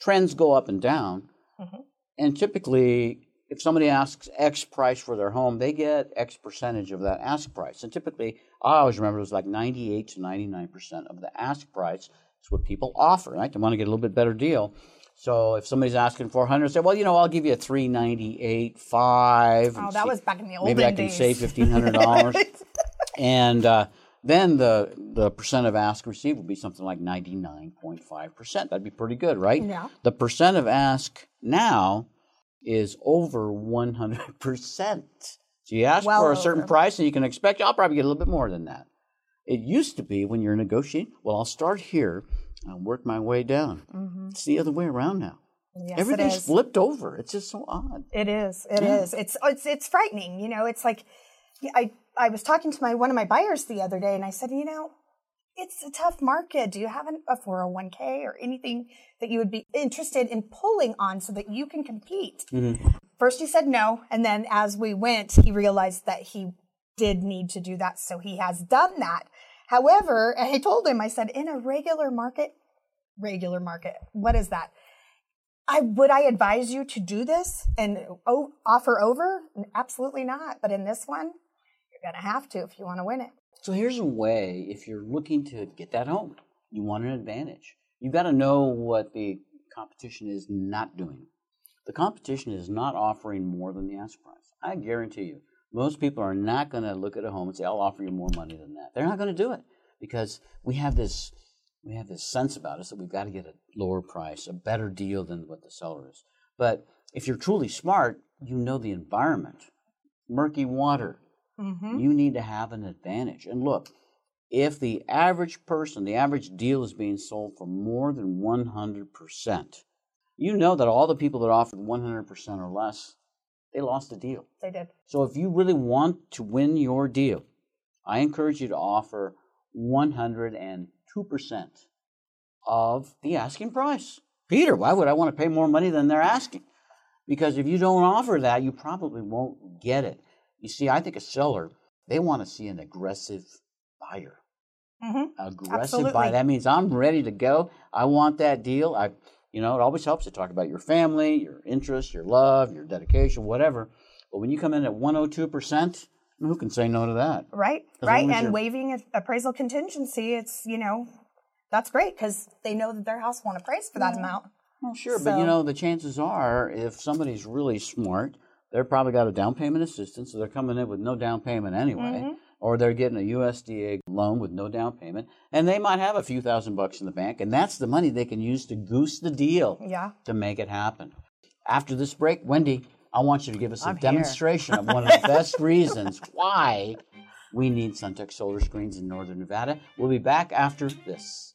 Trends go up and down, mm-hmm. and typically, if somebody asks X price for their home, they get X percentage of that ask price. And typically, I always remember it was like ninety-eight to ninety-nine percent of the ask price is what people offer, right? They want to get a little bit better deal. So if somebody's asking four hundred, say, well, you know, I'll give you a three ninety-eight, five. Oh, that see, was back in the old days. Maybe I can save fifteen hundred dollars. And uh, then the the percent of ask received would be something like ninety-nine point five percent. That'd be pretty good, right? Yeah. The percent of ask now is over one hundred percent. So you ask well for a certain over. price and you can expect, I'll probably get a little bit more than that. It used to be when you're negotiating, well, I'll start here and work my way down. Mm-hmm. It's the other way around now. Yes, everything's flipped over. It's just so odd. It is. It yeah. is. It's it's it's frightening. You know, it's like I, I was talking to my one of my buyers the other day and I said, you know, it's a tough market. Do you have a four oh one k or anything that you would be interested in pulling on so that you can compete? Mm-hmm. First he said no, and then as we went, he realized that he did need to do that, so he has done that. However, I told him, I said, in a regular market, regular market, what is that? I would I advise you to do this and o- offer over? Absolutely not. But in this one, you're going to have to if you want to win it. So here's a way, if you're looking to get that home, you want an advantage. You've got to know what the competition is not doing. The competition is not offering more than the ask price. I guarantee you, most people are not going to look at a home and say, I'll offer you more money than that. They're not going to do it because we have this we have this sense about us that we've got to get a lower price, a better deal than what the seller is. But if you're truly smart, you know the environment, murky water. Mm-hmm. You need to have an advantage. And look, if the average person, the average deal is being sold for more than one hundred percent, you know that all the people that offered one hundred percent or less, they lost the deal. They did. So if you really want to win your deal, I encourage you to offer one hundred two percent of the asking price. Peter, why would I want to pay more money than they're asking? Because if you don't offer that, you probably won't get it. You see, I think a seller, they want to see an aggressive buyer. Mm-hmm. Aggressive Absolutely. buyer. That means I'm ready to go. I want that deal. I, you know, it always helps to talk about your family, your interests, your love, your dedication, whatever. But when you come in at one hundred two percent, who can say no to that? Right, right. And your... waiving appraisal contingency, it's, you know, that's great because they know that their house won't appraise for that mm-hmm. amount. Well, sure, so... but, you know, the chances are if somebody's really smart, they're probably got a down payment assistance, so they're coming in with no down payment anyway, mm-hmm. or they're getting a U S D A loan with no down payment, and they might have a few thousand bucks in the bank, and that's the money they can use to goose the deal yeah. to make it happen. After this break, Wendy, I want you to give us I'm a demonstration of one of the best reasons why we need Suntech Solar Screens in Northern Nevada. We'll be back after this.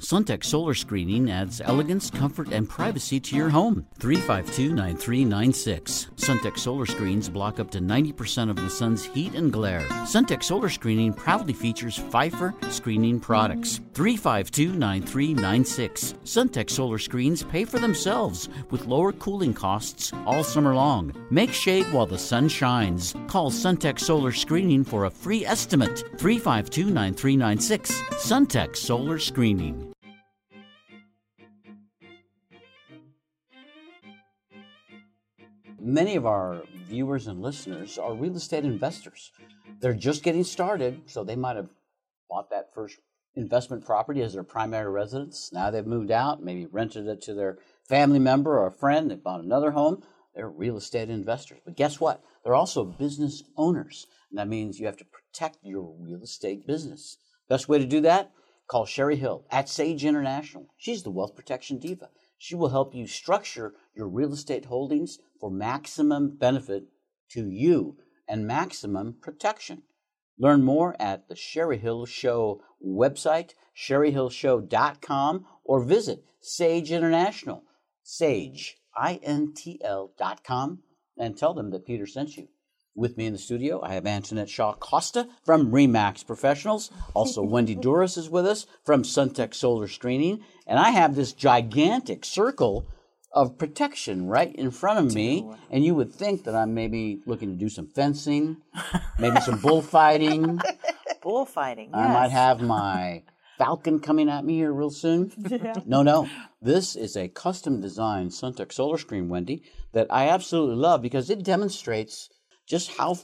Suntech Solar Screening adds elegance, comfort, and privacy to your home. three five two, nine three nine six. Suntech Solar Screens block up to ninety percent of the sun's heat and glare. Suntech Solar Screening proudly features Pfeiffer Screening products. three five two, nine three nine six. Suntech Solar Screens pay for themselves with lower cooling costs all summer long. Make shade while the sun shines. Call Suntech Solar Screening for a free estimate. three five two, nine three nine six. Suntech Solar Screening. Many of our viewers and listeners are real estate investors. They're just getting started, so they might have bought that first investment property as their primary residence. Now they've moved out, maybe rented it to their family member or a friend. They bought another home. They're real estate investors. But guess what? They're also business owners, and that means you have to protect your real estate business. Best way to do that? Call Sherry Hill at Sage International. She's the Wealth Protection Diva. She will help you structure your real estate holdings for maximum benefit to you and maximum protection. Learn more at the Sherry Hill Show website, sherry hill show dot com, or visit Sage International, Sage, I N T L dot com, and tell them that Peter sent you. With me in the studio, I have Antoinette Shaw Costa from REMAX Professionals. Also, Wendy Duras is with us from Suntech Solar Screening. And I have this gigantic circle of protection right in front of me. And you would think that I'm maybe looking to do some fencing, maybe some bullfighting. Bullfighting, yes. I might have my falcon coming at me here real soon. Yeah. No, no. This is a custom-designed Suntech Solar Screen, Wendy, that I absolutely love because it demonstrates just how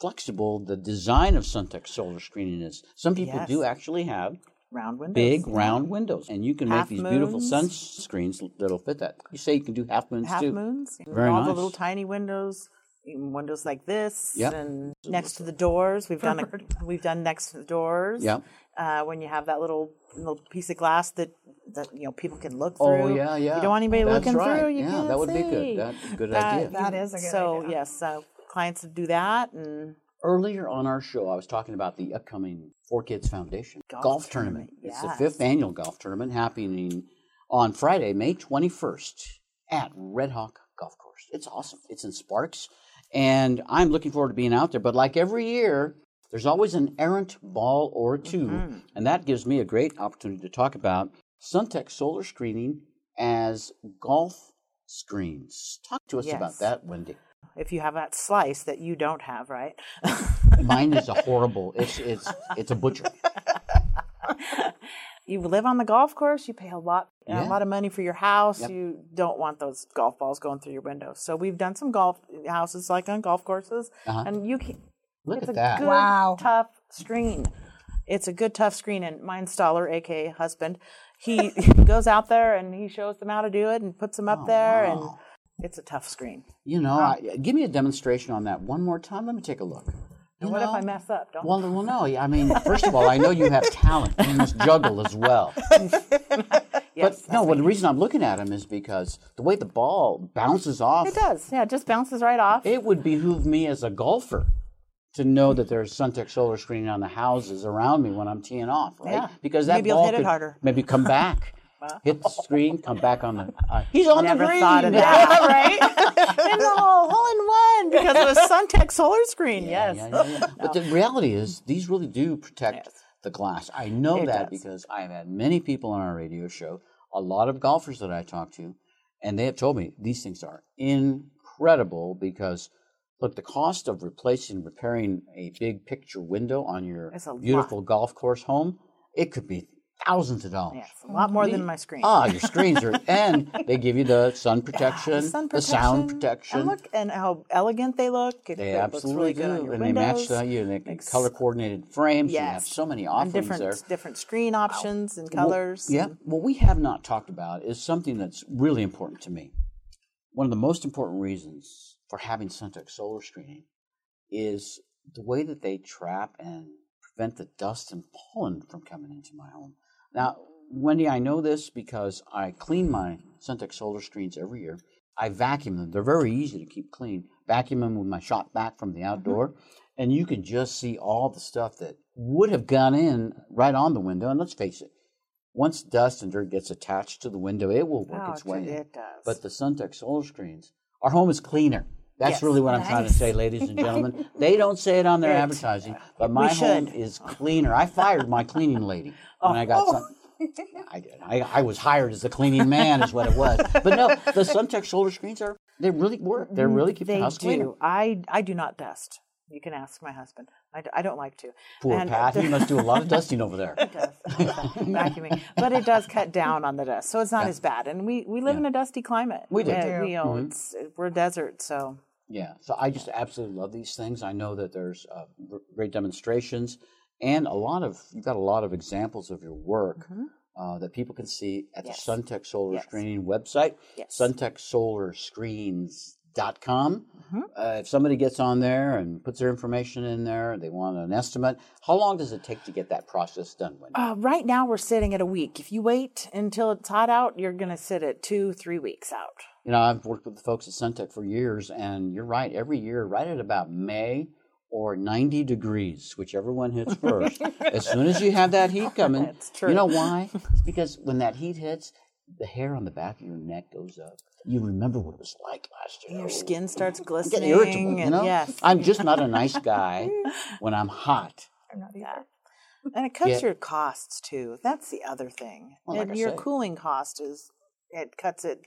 flexible the design of Suntech Solar Screening is. Some people yes. do actually have round windows. Big round windows. And you can half make these moons. Beautiful sunscreens that'll fit that. You say you can do half moons half too. Half moons. Very all nice. The little tiny windows, windows like this, yep. and next to the doors. We've done a, we've done next to the doors. Yep. Uh, when you have that little little piece of glass that, that you know people can look through. Oh yeah, yeah. You don't want anybody that's looking right. through. You yeah, that would see. Be good. That's a good that, idea. That is a good so, idea. Yes, so yes. Clients to do that. And earlier on our show, I was talking about the upcoming four kids Foundation golf, golf tournament. tournament. Yes. It's the fifth annual golf tournament happening on Friday, May twenty-first at Red Hawk Golf Course. It's awesome. It's in Sparks, and I'm looking forward to being out there. But like every year, there's always an errant ball or two, mm-hmm. and that gives me a great opportunity to talk about Suntech Solar Screening as golf screens. Talk to us yes. about that, Wendy. If you have that slice that you don't have, right? Mine is a horrible, it's it's it's a butcher. You live on the golf course, you pay a lot yeah. a lot of money for your house. Yep. You don't want those golf balls going through your windows. So we've done some golf houses like on golf courses uh-huh. and you can look it's at a that. Good, wow. tough screen. It's a good tough screen, and my installer, aka husband, he, he goes out there and he shows them how to do it and puts them up oh, there wow. and it's a tough screen. You know, um, I, give me a demonstration on that one more time. Let me take a look. And what know, if I mess up? Don't well, well, no. I mean, first of all, I know you have talent. You must juggle as well. yes, but no, well, the reason I'm looking at him is because the way the ball bounces off. It does. Yeah, it just bounces right off. It would behoove me as a golfer to know that there's Suntech Solar Screening on the houses around me when I'm teeing off, right? Yeah. Because that maybe ball you'll hit could it harder. Maybe come back. Wow. Hit the screen, come back on the. Uh, he's on never the green. Thought of that, right? In the hole, hole in one because of a Suntech Solar Screen. Yeah, yes, yeah, yeah, yeah. No. But the reality is, these really do protect yes. the glass. I know it that does. Because I've had many people on our radio show, a lot of golfers that I talk to, and they have told me these things are incredible because. Look, the cost of replacing, repairing a big picture window on your beautiful lot. Golf course home, it could be thousands of dollars. Yes, a lot more we, than my screen. Ah, your screens are, and they give you the sun protection, yeah, the, sun protection the sound protection. And look, and how elegant they look. They, they absolutely really do, and windows. They match the you know, Ex- color coordinated frames. Yes. You have so many options and different, there. Different screen options uh, and colors. Well, yeah. And, what we have not talked about is something that's really important to me. One of the most important reasons for having Suntech Solar Screening is the way that they trap and prevent the dust and pollen from coming into my home. Now, Wendy, I know this because I clean my Suntech Solar Screens every year. I vacuum them. They're very easy to keep clean. Vacuum them with my shot back from the outdoor, mm-hmm. and you can just see all the stuff that would have gone in right on the window. And let's face it, once dust and dirt gets attached to the window, it will work oh, its way it in. Does. But the Suntech Solar Screens, our home is cleaner. That's yes, really what nice. I'm trying to say, ladies and gentlemen. They don't say it on their advertising, but my home is cleaner. I fired my cleaning lady when oh. I got some. I, I, I was hired as the cleaning man is what it was. But no, the Suntech Solar Screens, are they really work. They really keep they the house do. cleaner. I, I do not dust. You can ask my husband. I, d- I don't like to. Poor and Pat. The- he must do a lot of dusting over there. He does. Vacuuming. But it does cut down on the dust, so it's not yeah. as bad. And we, we live yeah. in a dusty climate. We do. Yeah, we mm-hmm. it's, we're a desert, so. Yeah. So I just absolutely love these things. I know that there's uh, great demonstrations and a lot of, you've got a lot of examples of your work mm-hmm. uh, that people can see at yes. the Suntech Solar yes. Screening website, yes. Suntech Solar Screens dot com. Mm-hmm. Uh, if somebody gets on there and puts their information in there, they want an estimate. How long does it take to get that process done? Wendy? Uh, right now, we're sitting at a week. If you wait until it's hot out, you're going to sit at two, three weeks out. You know, I've worked with the folks at Suntech for years, and you're right. Every year, right at about May or ninety degrees, whichever one hits first, as soon as you have that heat coming, that's true. You know why? It's because when that heat hits, the hair on the back of your neck goes up. You remember what it was like last year. Your skin starts glistening. Get irritable, you know? Yes. I'm just not a nice guy when I'm hot. I'm not either. And it cuts yeah. your costs, too. That's the other thing. Well, like and your said. cooling cost is, it cuts it,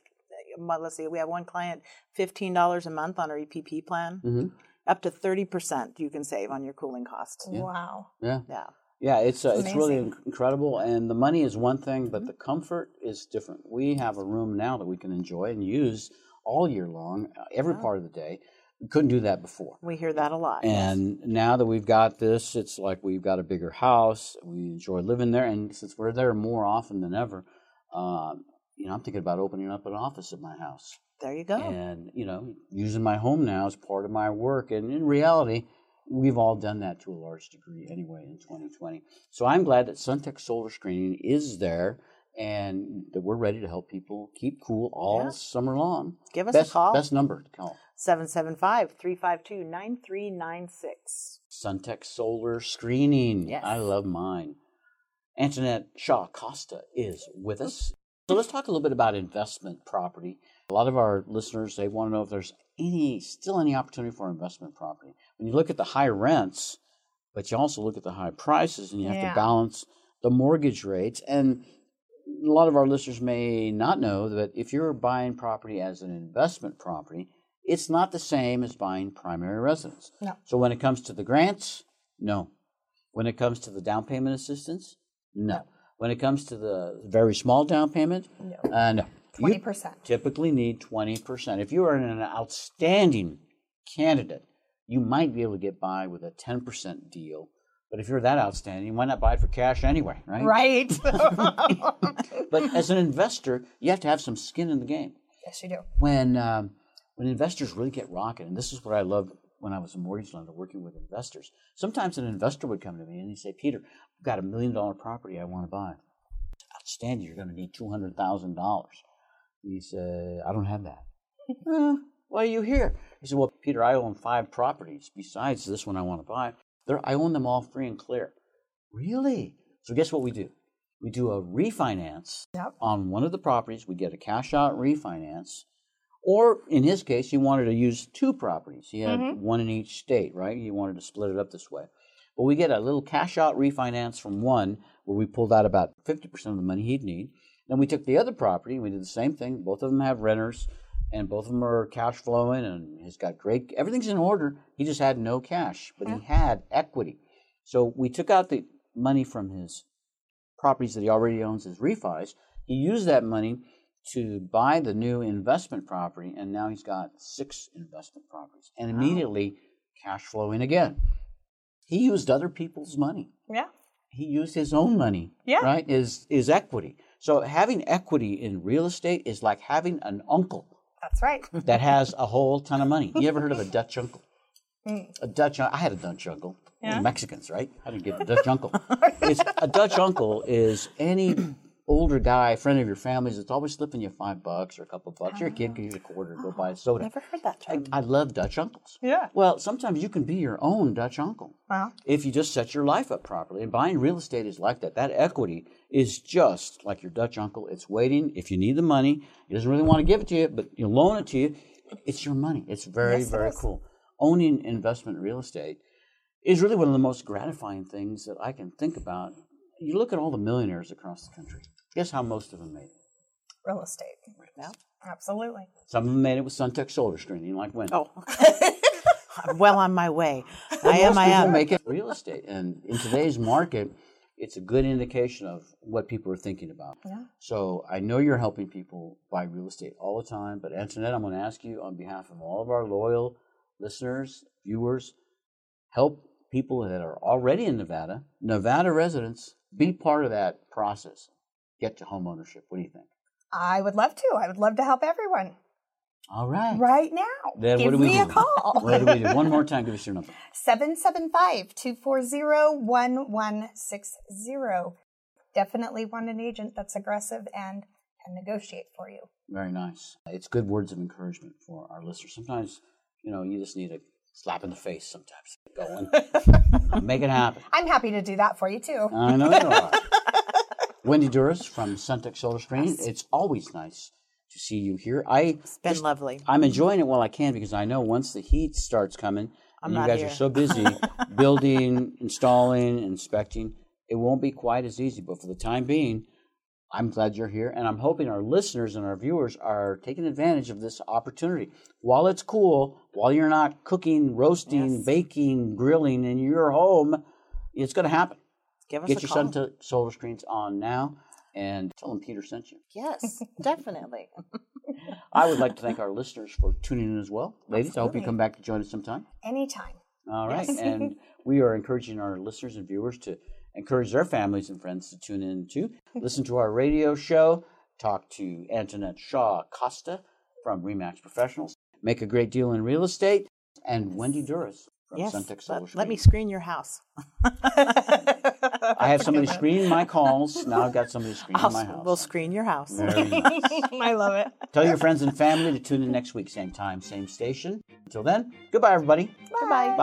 let's see, we have one client, fifteen dollars a month on our E P P plan. Mm-hmm. Up to thirty percent you can save on your cooling cost. Yeah. Wow. Yeah. Yeah. Yeah, it's uh, it's really incredible, and the money is one thing, but mm-hmm. the comfort is different. We have a room now that we can enjoy and use all year long, uh, every wow. part of the day. We couldn't do that before. We hear that a lot. And yes. now that we've got this, it's like we've got a bigger house. We enjoy living there, and since we're there more often than ever, uh, you know, I'm thinking about opening up an office at my house. There you go. And you know, using my home now as part of my work, and in reality. We've all done that to a large degree anyway in twenty twenty. So I'm glad that Suntech Solar Screening is there and that we're ready to help people keep cool all yeah. summer long. Give us best, a call. Best number to call. seven seven five, three five two, nine three nine six. Suntech Solar Screening. Yes. I love mine. Antoinette Shaw Costa is with us. So let's talk a little bit about investment property. A lot of our listeners, they want to know if there's any still any opportunity for investment property. When you look at the high rents, but you also look at the high prices, and you have yeah. to balance the mortgage rates. And a lot of our listeners may not know that if you're buying property as an investment property, it's not the same as buying primary residence. No. So when it comes to the grants, no. When it comes to the down payment assistance, no. no. When it comes to the very small down payment, no. Uh, no. twenty percent. You typically need twenty percent. If you are an outstanding candidate, you might be able to get by with a ten percent deal. But if you're that outstanding, why not buy it for cash anyway, right? Right. But as an investor, you have to have some skin in the game. Yes, you do. When, um, when investors really get rocking, and this is what I love when I was a mortgage lender working with investors, sometimes an investor would come to me and he'd say, Peter, I've got a million dollar property I want to buy. Outstanding, you're going to need two hundred thousand dollars. He said, I don't have that. eh, why are you here? He said, well, Peter, I own five properties besides this one I want to buy. They're, I own them all free and clear. Really? So guess what we do? We do a refinance yep. on one of the properties. We get a cash out refinance. Or in his case, he wanted to use two properties. He had mm-hmm. one in each state, right? He wanted to split it up this way. But we get a little cash out refinance from one where we pulled out about fifty percent of the money he'd need. Then we took the other property and we did the same thing. Both of them have renters and both of them are cash flowing and he's got great, everything's in order. He just had no cash, but yeah. he had equity. So we took out the money from his properties that he already owns as refis. He used that money to buy the new investment property, and now he's got six investment properties, and immediately cash flow in again. He used other people's money. Yeah. He used his own money, yeah. right, is, is equity. So having equity in real estate is like having an uncle. That's right. That has a whole ton of money. You ever heard of a Dutch uncle? Mm. A Dutch I had a Dutch uncle. Yeah. Mexicans, right? I didn't get a Dutch uncle. It's, a Dutch uncle is any older guy, friend of your family's, that's always slipping you five bucks or a couple bucks. Your kid can get a quarter to go buy a soda. Never heard that term. I, I love Dutch uncles. Yeah. Well, sometimes you can be your own Dutch uncle. Wow. If you just set your life up properly. And buying real estate is like that. That equity is just like your Dutch uncle. It's waiting. If you need the money, he doesn't really want to give it to you, but you loan it to you. It's your money. It's very, yes, very it cool. Owning investment real estate is really one of the most gratifying things that I can think about. You look at all the millionaires across the country. Guess how most of them made it? Real estate. Yeah. Absolutely. Some of them made it with Suntech Solar Screening, like Wendy. Oh, I'm well on my way. I am, I am. Make it real estate. And in today's market, it's a good indication of what people are thinking about. Yeah. So I know you're helping people buy real estate all the time, but Antoinette, I'm going to ask you on behalf of all of our loyal listeners, viewers, help people that are already in Nevada, Nevada residents, be part of that process. Get to home ownership. What do you think? I would love to. I would love to help everyone. All right. Right now. Then give what do we me do? a call. What do we do? One more time. Give us your number. seven seven five, two four zero, one one six zero. Definitely want an agent that's aggressive and can negotiate for you. Very nice. It's good words of encouragement for our listeners. Sometimes, you know, you just need a slap in the face sometimes. Going. Make it happen. I'm happy to do that for you, too. I know you are. Wendy Duras from Suntech Solar Screening. Yes. It's always nice to see you here. I it's been just, lovely. I'm enjoying it while I can because I know once the heat starts coming, I'm and you guys here. are so busy building, installing, inspecting, it won't be quite as easy. But for the time being, I'm glad you're here, and I'm hoping our listeners and our viewers are taking advantage of this opportunity. While it's cool, while you're not cooking, roasting, yes. baking, grilling in your home, it's going to happen. Give us Get a your call. Suntech Solar Screens on now, and tell them Peter sent you. Yes, definitely. I would like to thank our listeners for tuning in as well. Ladies, absolutely. I hope you come back to join us sometime. Anytime. All right, yes. And we are encouraging our listeners and viewers to encourage their families and friends to tune in too. Listen to our radio show. Talk to Antoinette Shaw Costa from REMAX Professionals. Make a great deal in real estate. And Wendy Duras from yes, Suntech Solar Screening. Let me screen your house. I have somebody screen my calls. Now I've got somebody screening I'll, my house. We'll screen your house. Very nice. I love it. Tell your friends and family to tune in next week. Same time, same station. Until then, goodbye, everybody. Bye. Bye.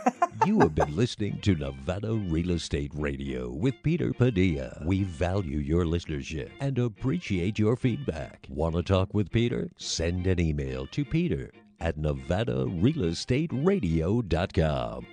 Bye. You have been listening to Nevada Real Estate Radio with Peter Padilla. We value your listenership and appreciate your feedback. Want to talk with Peter? Send an email to Peter at Nevada Real Estate Radio dot com.